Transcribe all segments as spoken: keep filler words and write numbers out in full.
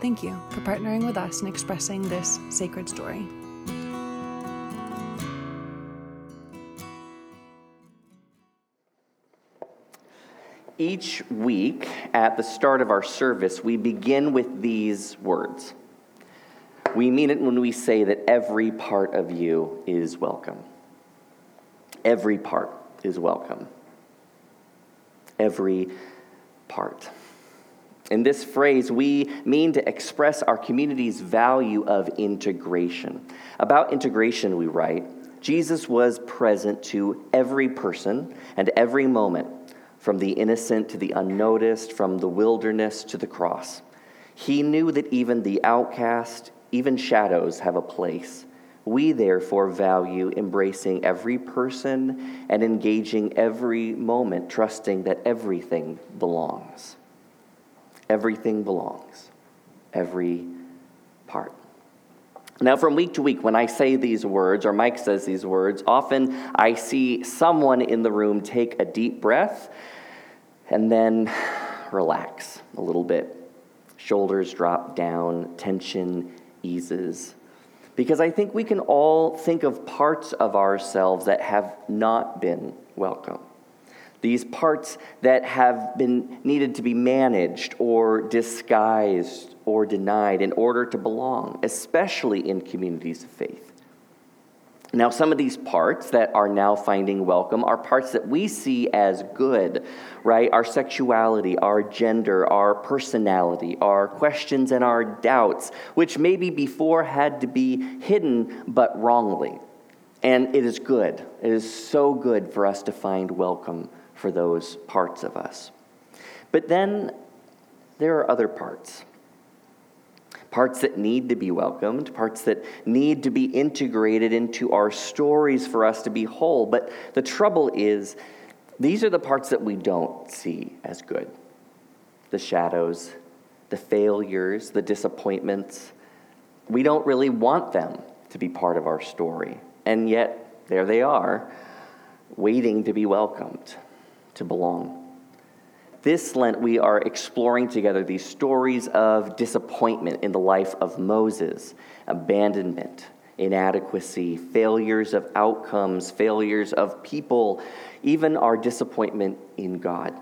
Thank you for partnering with us in expressing this sacred story. Each week at the start of our service, we begin with these words. We mean it when we say that every part of you is welcome. Every part is welcome. Every part. In this phrase, we mean to express our community's value of integration. About integration, we write, Jesus was present to every person and every moment, from the innocent to the unnoticed, from the wilderness to the cross. He knew that even the outcast, even shadows, have a place. We therefore value embracing every person and engaging every moment, trusting that everything belongs. Everything belongs, every part. Now, from week to week, when I say these words, or Mike says these words, often I see someone in the room take a deep breath and then relax a little bit. Shoulders drop down, tension eases. Because I think we can all think of parts of ourselves that have not been welcome. These parts that have been needed to be managed or disguised or denied in order to belong, especially in communities of faith. Now, some of these parts that are now finding welcome are parts that we see as good, right? Our sexuality, our gender, our personality, our questions and our doubts, which maybe before had to be hidden but wrongly. And it is good. It is so good for us to find welcome for those parts of us. But then there are other parts. Parts that need to be welcomed, parts that need to be integrated into our stories for us to be whole. But the trouble is, these are the parts that we don't see as good. The shadows, the failures, the disappointments. We don't really want them to be part of our story. And yet, there they are, waiting to be welcomed, to belong. This Lent, we are exploring together these stories of disappointment in the life of Moses, abandonment, inadequacy, failures of outcomes, failures of people, even our disappointment in God.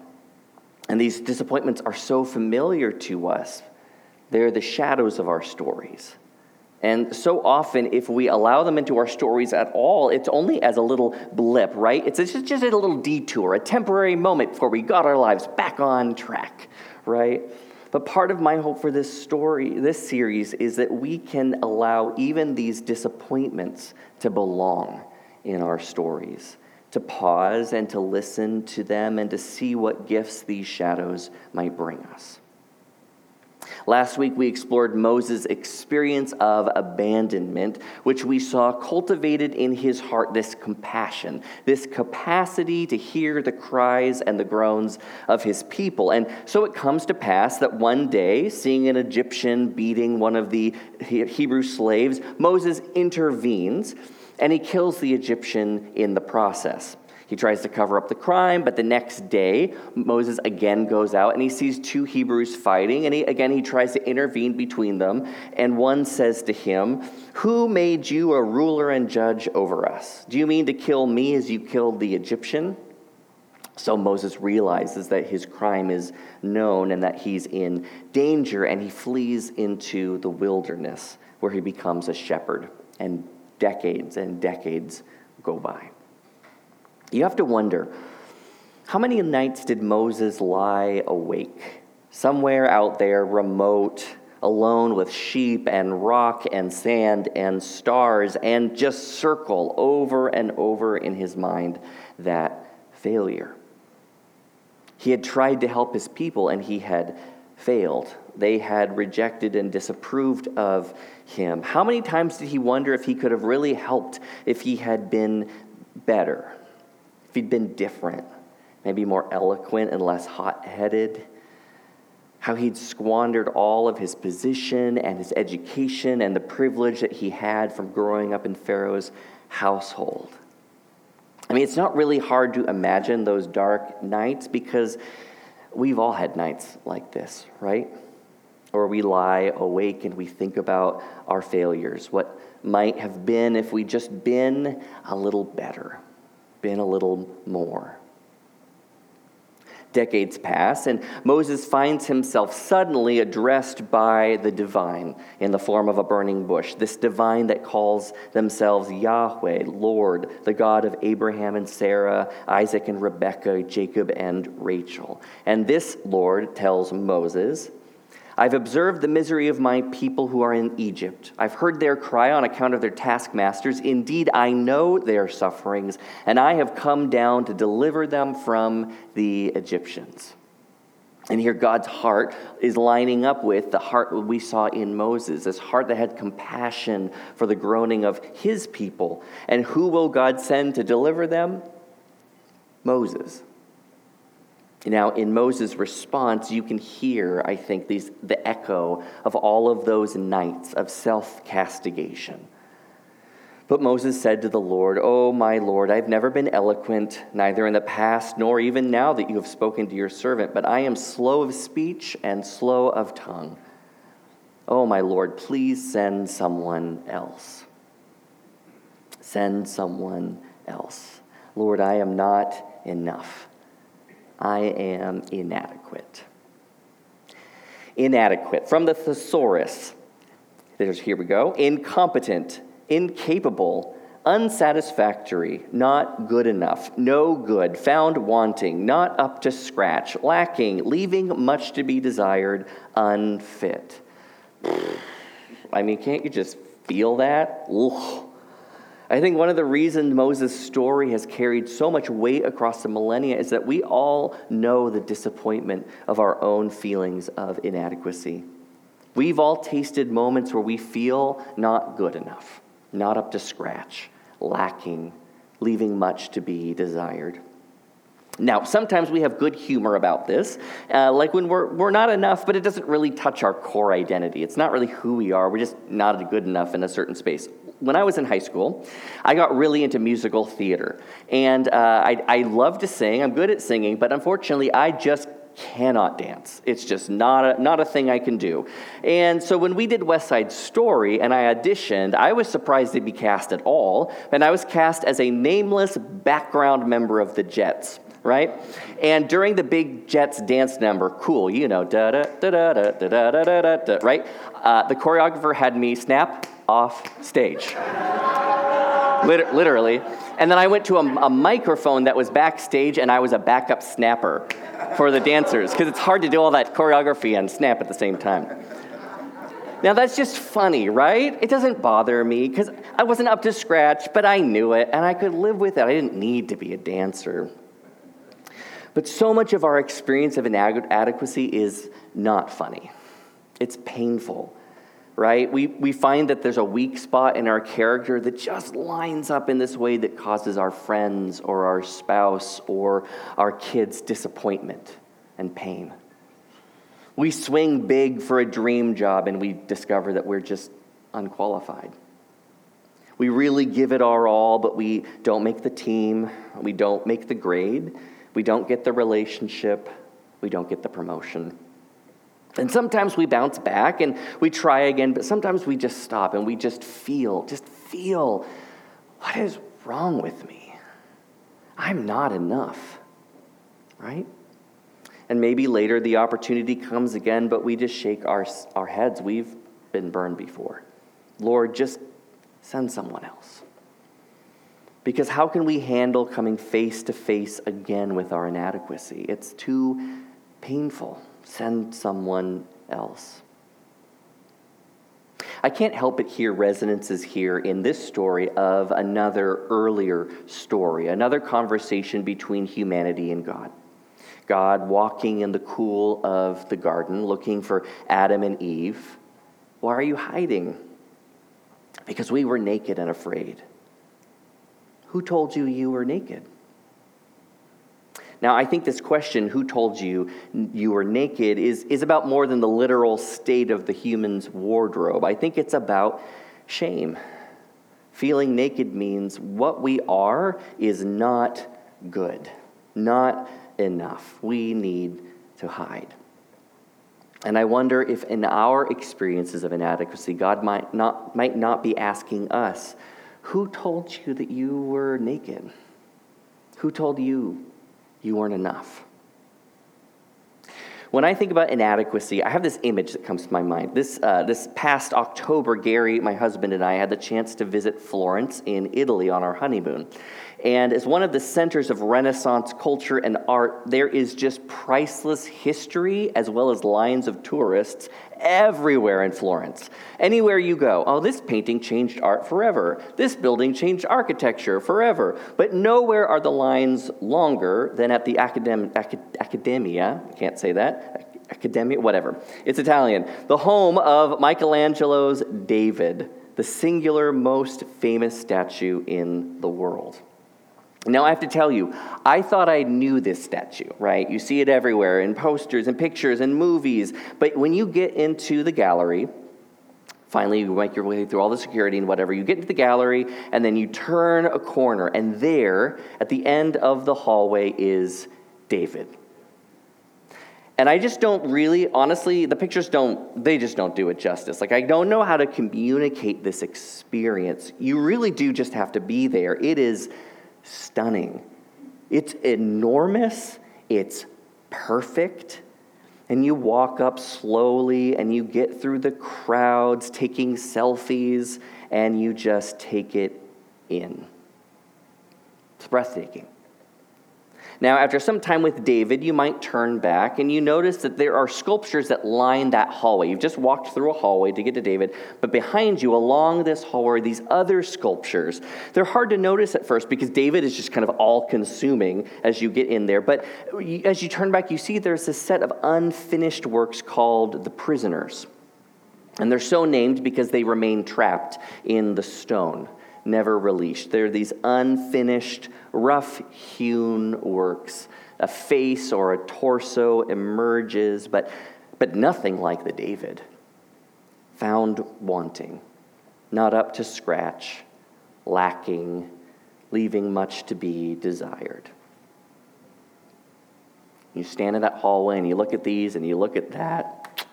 And these disappointments are so familiar to us. They're the shadows of our stories. And so often, if we allow them into our stories at all, it's only as a little blip, right? It's just, just a little detour, a temporary moment before we got our lives back on track, right? But part of my hope for this story, this series, is that we can allow even these disappointments to belong in our stories, to pause and to listen to them and to see what gifts these shadows might bring us. Last week, we explored Moses' experience of abandonment, which we saw cultivated in his heart this compassion, this capacity to hear the cries and the groans of his people. And so it comes to pass that one day, seeing an Egyptian beating one of the Hebrew slaves, Moses intervenes and he kills the Egyptian in the process. He tries to cover up the crime, but the next day, Moses again goes out and he sees two Hebrews fighting, and he, again, he tries to intervene between them, and one says to him, "Who made you a ruler and judge over us? Do you mean to kill me as you killed the Egyptian?" So Moses realizes that his crime is known and that he's in danger, and he flees into the wilderness where he becomes a shepherd, and decades and decades go by. You have to wonder, how many nights did Moses lie awake, somewhere out there, remote, alone with sheep and rock and sand and stars, and just circle over and over in his mind that failure? He had tried to help his people, and he had failed. They had rejected and disapproved of him. How many times did he wonder if he could have really helped if he had been better, if he'd been different, maybe more eloquent and less hot-headed? How he'd squandered all of his position and his education and the privilege that he had from growing up in Pharaoh's household. I mean, it's not really hard to imagine those dark nights because we've all had nights like this, right? Or we lie awake and we think about our failures, what might have been if we'd just been a little better, been a little more. Decades pass, and Moses finds himself suddenly addressed by the divine in the form of a burning bush, this divine that calls themselves Yahweh, Lord, the God of Abraham and Sarah, Isaac and Rebekah, Jacob and Rachel. And this Lord tells Moses, "I've observed the misery of my people who are in Egypt. I've heard their cry on account of their taskmasters. Indeed, I know their sufferings, and I have come down to deliver them from the Egyptians." And here God's heart is lining up with the heart we saw in Moses, this heart that had compassion for the groaning of his people. And who will God send to deliver them? Moses. Now, in Moses' response, you can hear, I think, these, the echo of all of those nights of self-castigation. But Moses said to the Lord, "Oh, my Lord, I've never been eloquent, neither in the past nor even now that you have spoken to your servant, but I am slow of speech and slow of tongue. Oh, my Lord, please send someone else. Send someone else. Lord, I am not enough. I am inadequate." Inadequate. From the thesaurus. There's, here we go. Incompetent, incapable, unsatisfactory, not good enough, no good, found wanting, not up to scratch, lacking, leaving much to be desired, unfit. I mean, can't you just feel that? Ugh. I think one of the reasons Moses' story has carried so much weight across the millennia is that we all know the disappointment of our own feelings of inadequacy. We've all tasted moments where we feel not good enough, not up to scratch, lacking, leaving much to be desired. Now, sometimes we have good humor about this, uh, like when we're we're not enough, but it doesn't really touch our core identity. It's not really who we are. We're just not good enough in a certain space. When I was in high school, I got really into musical theater, and uh, I, I love to sing. I'm good at singing, but unfortunately, I just cannot dance. It's just not a, not a thing I can do. And so when we did West Side Story and I auditioned, I was surprised to be cast at all, and I was cast as a nameless background member of the Jets. Right? And during the big Jets dance number, cool, you know, da da da da da da da da da da, right? Uh, the choreographer had me snap off stage. Liter- literally. And then I went to a, a microphone that was backstage, and I was a backup snapper for the dancers, because it's hard to do all that choreography and snap at the same time. Now, that's just funny, right? It doesn't bother me, because I wasn't up to scratch, but I knew it, and I could live with it. I didn't need to be a dancer. But so much of our experience of inadequacy is not funny. It's painful, right? We we find that there's a weak spot in our character that just lines up in this way that causes our friends or our spouse or our kids disappointment and pain. We swing big for a dream job and we discover that we're just unqualified. We really give it our all, but we don't make the team, we don't make the grade. We don't get the relationship. We don't get the promotion. And sometimes we bounce back and we try again, but sometimes we just stop and we just feel, just feel, what is wrong with me? I'm not enough, right? And maybe later the opportunity comes again, but we just shake our, our heads. We've been burned before. Lord, just send someone else. Because how can we handle coming face to face again with our inadequacy? It's too painful. Send someone else. I can't help but hear resonances here in this story of another earlier story, another conversation between humanity and God. God walking in the cool of the garden, looking for Adam and Eve. Why are you hiding? Because we were naked and afraid. Who told you you were naked? Now, I think this question, who told you you were naked, is, is about more than the literal state of the human's wardrobe. I think it's about shame. Feeling naked means what we are is not good, not enough. We need to hide. And I wonder if in our experiences of inadequacy, God might not, might not be asking us, who told you that you were naked? Who told you you weren't enough? When I think about inadequacy, I have this image that comes to my mind. This uh, this past October, Gary, my husband, and I had the chance to visit Florence in Italy on our honeymoon. And as one of the centers of Renaissance culture and art, there is just priceless history as well as lines of tourists everywhere in Florence. Anywhere you go, oh, this painting changed art forever. This building changed architecture forever. But nowhere are the lines longer than at the Accadem- Accademia. I can't say that. Accademia, whatever. It's Italian. The home of Michelangelo's David, the singular most famous statue in the world. Now, I have to tell you, I thought I knew this statue, right? You see it everywhere in posters and pictures and movies. But when you get into the gallery, finally you make your way through all the security and whatever, you get into the gallery and then you turn a corner, and there at the end of the hallway is David. And I just don't really, honestly, the pictures don't, they just don't do it justice. Like, I don't know how to communicate this experience. You really do just have to be there. It is stunning. It's enormous. It's perfect. And you walk up slowly and you get through the crowds taking selfies and you just take it in. It's breathtaking. Now, after some time with David, you might turn back and you notice that there are sculptures that line that hallway. You've just walked through a hallway to get to David, but behind you along this hallway are these other sculptures. They're hard to notice at first because David is just kind of all-consuming as you get in there, but as you turn back, you see there's this set of unfinished works called the prisoners, and they're so named because they remain trapped in the stone, never released. They're these unfinished, rough-hewn works. A face or a torso emerges, but but nothing like the David. Found wanting, not up to scratch, lacking, leaving much to be desired. You stand in that hallway and you look at these and you look at that.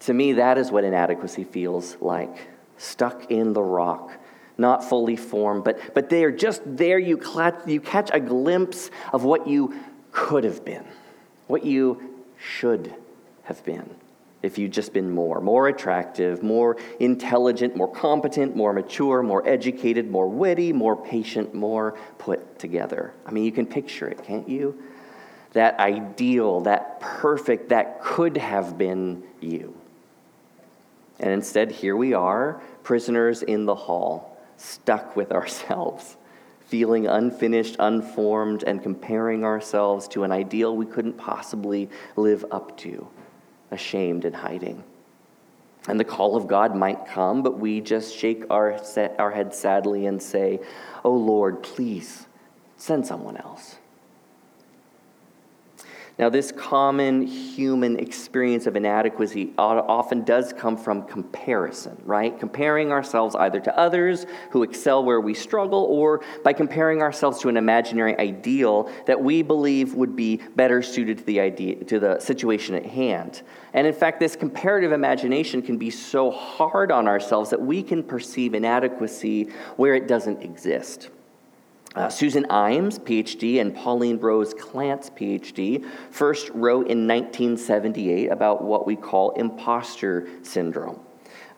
To me, that is what inadequacy feels like. Stuck in the rock, not fully formed, but but they are just there. You cl- you catch a glimpse of what you could have been, what you should have been, if you'd just been more, more attractive, more intelligent, more competent, more mature, more educated, more witty, more patient, more put together. I mean, you can picture it, can't you? That ideal, that perfect, that could have been you. And instead, here we are, prisoners in the hall, stuck with ourselves, feeling unfinished, unformed, and comparing ourselves to an ideal we couldn't possibly live up to, ashamed and hiding. And the call of God might come, but we just shake our set, our head sadly and say, "Oh Lord, please send someone else." Now, this common human experience of inadequacy often does come from comparison, right? Comparing ourselves either to others who excel where we struggle, or by comparing ourselves to an imaginary ideal that we believe would be better suited to the idea, to the situation at hand. And in fact, this comparative imagination can be so hard on ourselves that we can perceive inadequacy where it doesn't exist. Uh, Susan Imes, P H D, and Pauline Rose Clance, P H D, first wrote in nineteen seventy-eight about what we call imposter syndrome.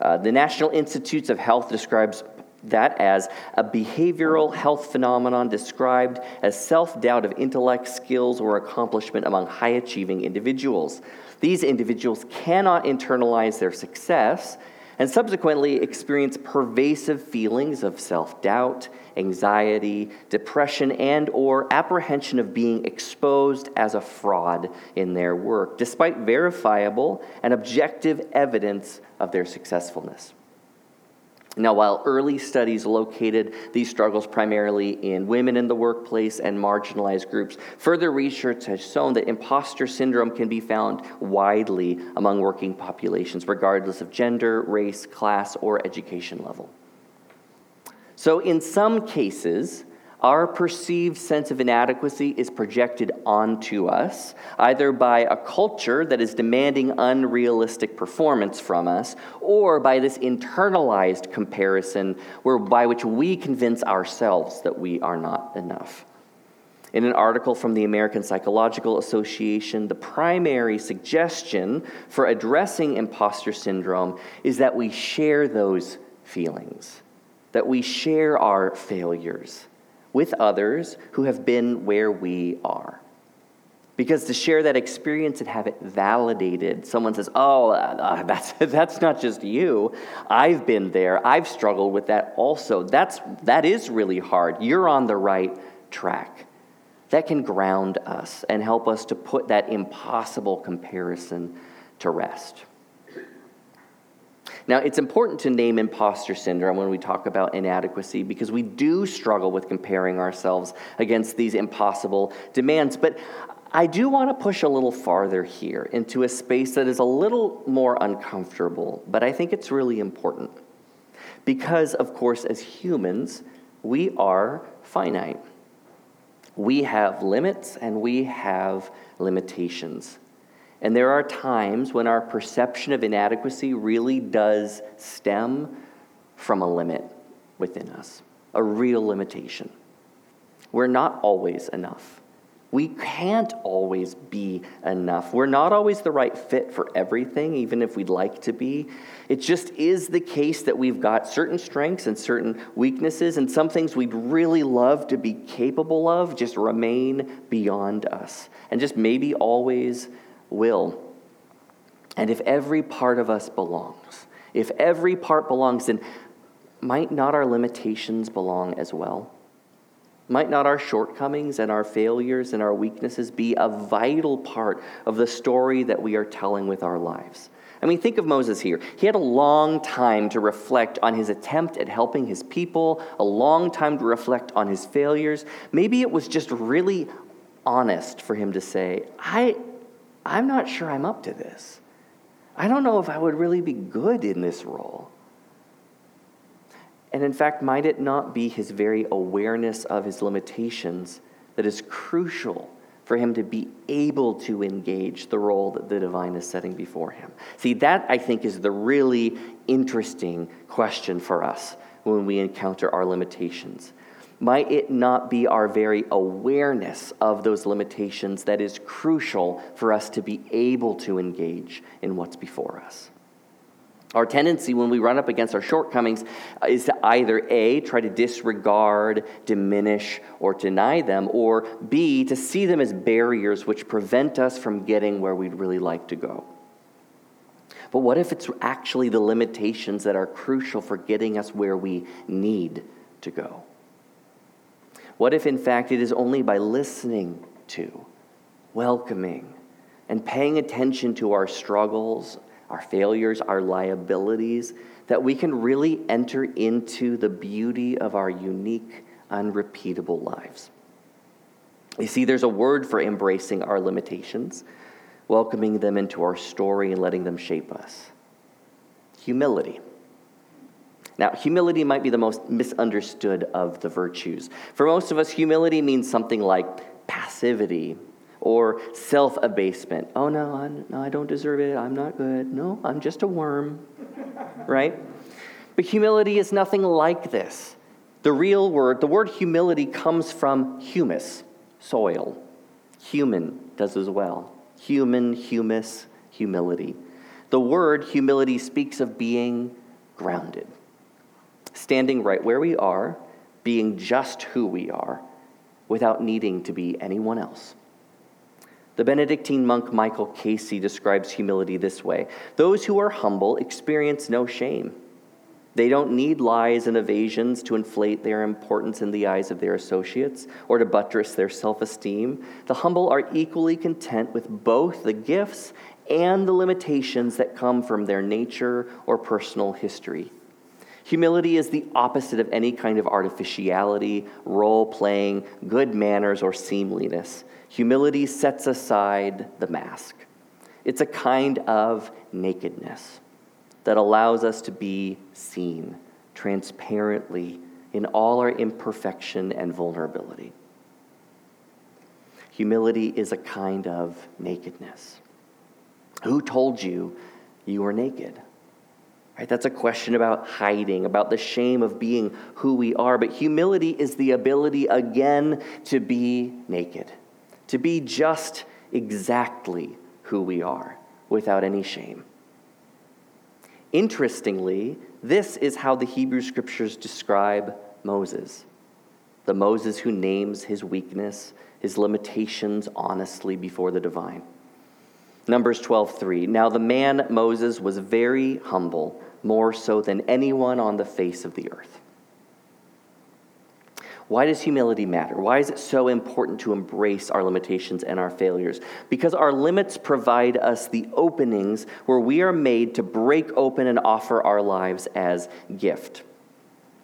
Uh, the National Institutes of Health describes that as a behavioral health phenomenon described as self-doubt of intellect, skills, or accomplishment among high-achieving individuals. These individuals cannot internalize their success and subsequently experience pervasive feelings of self-doubt, anxiety, depression, and or apprehension of being exposed as a fraud in their work, despite verifiable and objective evidence of their successfulness. Now, while early studies located these struggles primarily in women in the workplace and marginalized groups, further research has shown that imposter syndrome can be found widely among working populations, regardless of gender, race, class, or education level. So in some cases, our perceived sense of inadequacy is projected onto us, either by a culture that is demanding unrealistic performance from us, or by this internalized comparison where, by which we convince ourselves that we are not enough. In an article from the American Psychological Association, the primary suggestion for addressing imposter syndrome is that we share those feelings, that we share our failures with others who have been where we are. Because to share that experience and have it validated, someone says, oh, uh, that's, that's not just you. I've been there. I've struggled with that also. That's, that is really hard. You're on the right track. That can ground us and help us to put that impossible comparison to rest. Now, it's important to name imposter syndrome when we talk about inadequacy because we do struggle with comparing ourselves against these impossible demands. But I do want to push a little farther here into a space that is a little more uncomfortable, but I think it's really important because, of course, as humans, we are finite. We have limits and we have limitations. And there are times when our perception of inadequacy really does stem from a limit within us, a real limitation. We're not always enough. We can't always be enough. We're not always the right fit for everything, even if we'd like to be. It just is the case that we've got certain strengths and certain weaknesses, and some things we'd really love to be capable of just remain beyond us, and just maybe always will. And if every part of us belongs, if every part belongs, then might not our limitations belong as well? Might not our shortcomings and our failures and our weaknesses be a vital part of the story that we are telling with our lives? I mean, think of Moses here. He had a long time to reflect on his attempt at helping his people, a long time to reflect on his failures. Maybe it was just really honest for him to say, I... I'm not sure I'm up to this. I don't know if I would really be good in this role. And in fact, might it not be his very awareness of his limitations that is crucial for him to be able to engage the role that the divine is setting before him? See, that I think is the really interesting question for us when we encounter our limitations. Might it not be our very awareness of those limitations that is crucial for us to be able to engage in what's before us? Our tendency when we run up against our shortcomings is to either A, try to disregard, diminish, or deny them, or B, to see them as barriers which prevent us from getting where we'd really like to go. But what if it's actually the limitations that are crucial for getting us where we need to go? What if, in fact, it is only by listening to, welcoming, and paying attention to our struggles, our failures, our liabilities, that we can really enter into the beauty of our unique, unrepeatable lives? You see, there's a word for embracing our limitations, welcoming them into our story and letting them shape us. Humility. Now, humility might be the most misunderstood of the virtues. For most of us, humility means something like passivity or self-abasement. Oh, no, I'm, no, I don't deserve it. I'm not good. No, I'm just a worm, right? But humility is nothing like this. The real word, the word humility comes from humus, soil. Human does as well. Human, humus, humility. The word humility speaks of being grounded. Standing right where we are, being just who we are, without needing to be anyone else. The Benedictine monk Michael Casey describes humility this way: those who are humble experience no shame. They don't need lies and evasions to inflate their importance in the eyes of their associates or to buttress their self-esteem. The humble are equally content with both the gifts and the limitations that come from their nature or personal history. Humility is the opposite of any kind of artificiality, role-playing, good manners, or seemliness. Humility sets aside the mask. It's a kind of nakedness that allows us to be seen transparently in all our imperfection and vulnerability. Humility is a kind of nakedness. Who told you you were naked? Right, that's a question about hiding, about the shame of being who we are. But humility is the ability, again, to be naked, to be just exactly who we are without any shame. Interestingly, this is how the Hebrew Scriptures describe Moses, the Moses who names his weakness, his limitations honestly before the divine. Numbers twelve three, now the man Moses was very humble, more so than anyone on the face of the earth. Why does humility matter? Why is it so important to embrace our limitations and our failures? Because our limits provide us the openings where we are made to break open and offer our lives as gift.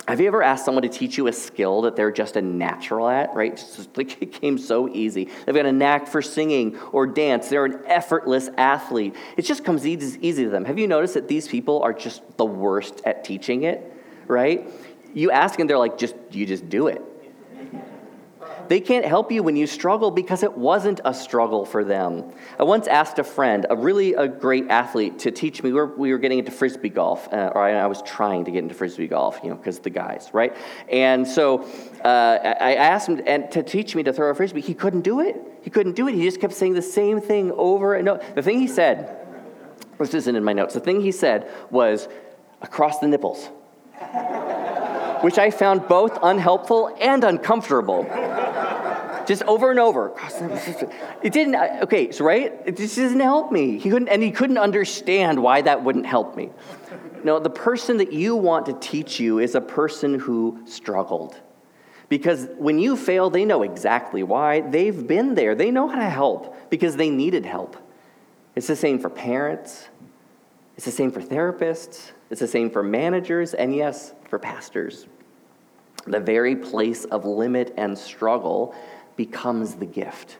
Have you ever asked someone to teach you a skill that they're just a natural at, right? Just like it came so easy. They've got a knack for singing or dance. They're an effortless athlete. It just comes easy, easy to them. Have you noticed that these people are just the worst at teaching it, right? You ask and they're like, just you just do it. They can't help you when you struggle because it wasn't a struggle for them. I once asked a friend, a really a great athlete, to teach me. We were, we were getting into Frisbee golf, uh, or I, I was trying to get into Frisbee golf, you know, because the guys, right? And so uh, I asked him and to teach me to throw a Frisbee. He couldn't do it. He couldn't do it. He just kept saying the same thing over and over. The thing he said, this isn't in my notes, the thing he said was, across the nipples, which I found both unhelpful and uncomfortable. Just over and over. It didn't, okay, so right? It just doesn't help me. He couldn't, and he couldn't understand why that wouldn't help me. No, the person that you want to teach you is a person who struggled. Because when you fail, they know exactly why. They've been there. They know how to help because they needed help. It's the same for parents. It's the same for therapists. It's the same for managers. And yes, for pastors. The very place of limit and struggle becomes the gift.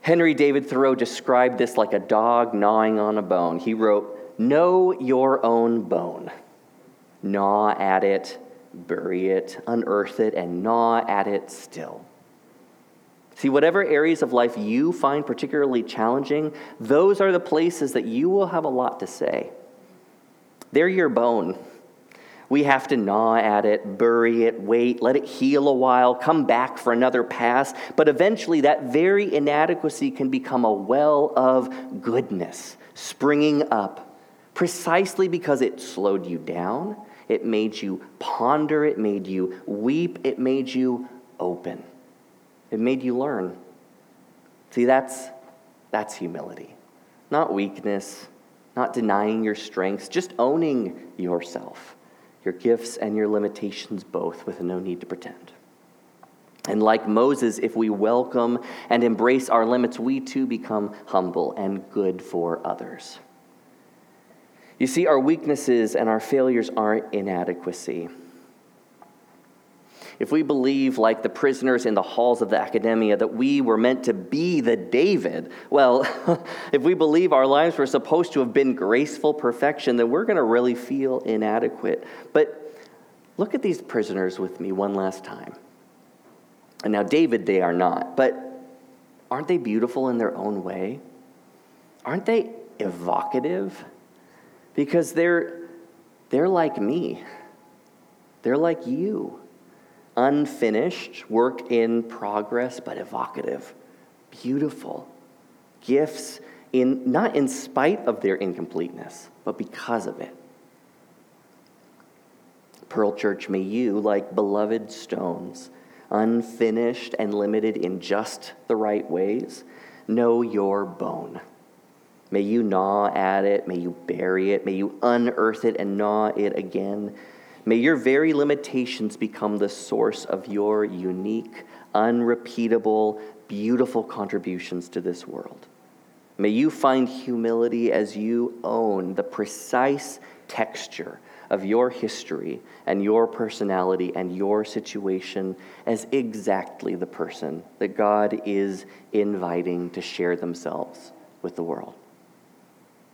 Henry David Thoreau described this like a dog gnawing on a bone. He wrote, know your own bone. Gnaw at it, bury it, unearth it, and gnaw at it still. See, whatever areas of life you find particularly challenging, those are the places that you will have a lot to say. They're your bone. We have to gnaw at it, bury it, wait, let it heal a while, come back for another pass. But eventually that very inadequacy can become a well of goodness springing up precisely because it slowed you down, it made you ponder, it made you weep, it made you open. It made you learn. See, that's that's humility. Not weakness, not denying your strengths, just owning yourself, your gifts and your limitations both, with no need to pretend. And like Moses, if we welcome and embrace our limits, we too become humble and good for others. You see, our weaknesses and our failures aren't inadequacy. If we believe, like the prisoners in the halls of the Accademia, that we were meant to be the David, well, if we believe our lives were supposed to have been graceful perfection, then we're going to really feel inadequate. But look at these prisoners with me one last time. And now, David, they are not, but aren't they beautiful in their own way? Aren't they evocative? Because they're they're like me. They're like you. Unfinished, work in progress, but evocative, beautiful gifts, in not in spite of their incompleteness, but because of it. Pearl Church, may you, like beloved stones, unfinished and limited in just the right ways, know your bone. May you gnaw at it. May you bury it. May you unearth it and gnaw it again. May your very limitations become the source of your unique, unrepeatable, beautiful contributions to this world. May you find humility as you own the precise texture of your history and your personality and your situation as exactly the person that God is inviting to share themselves with the world.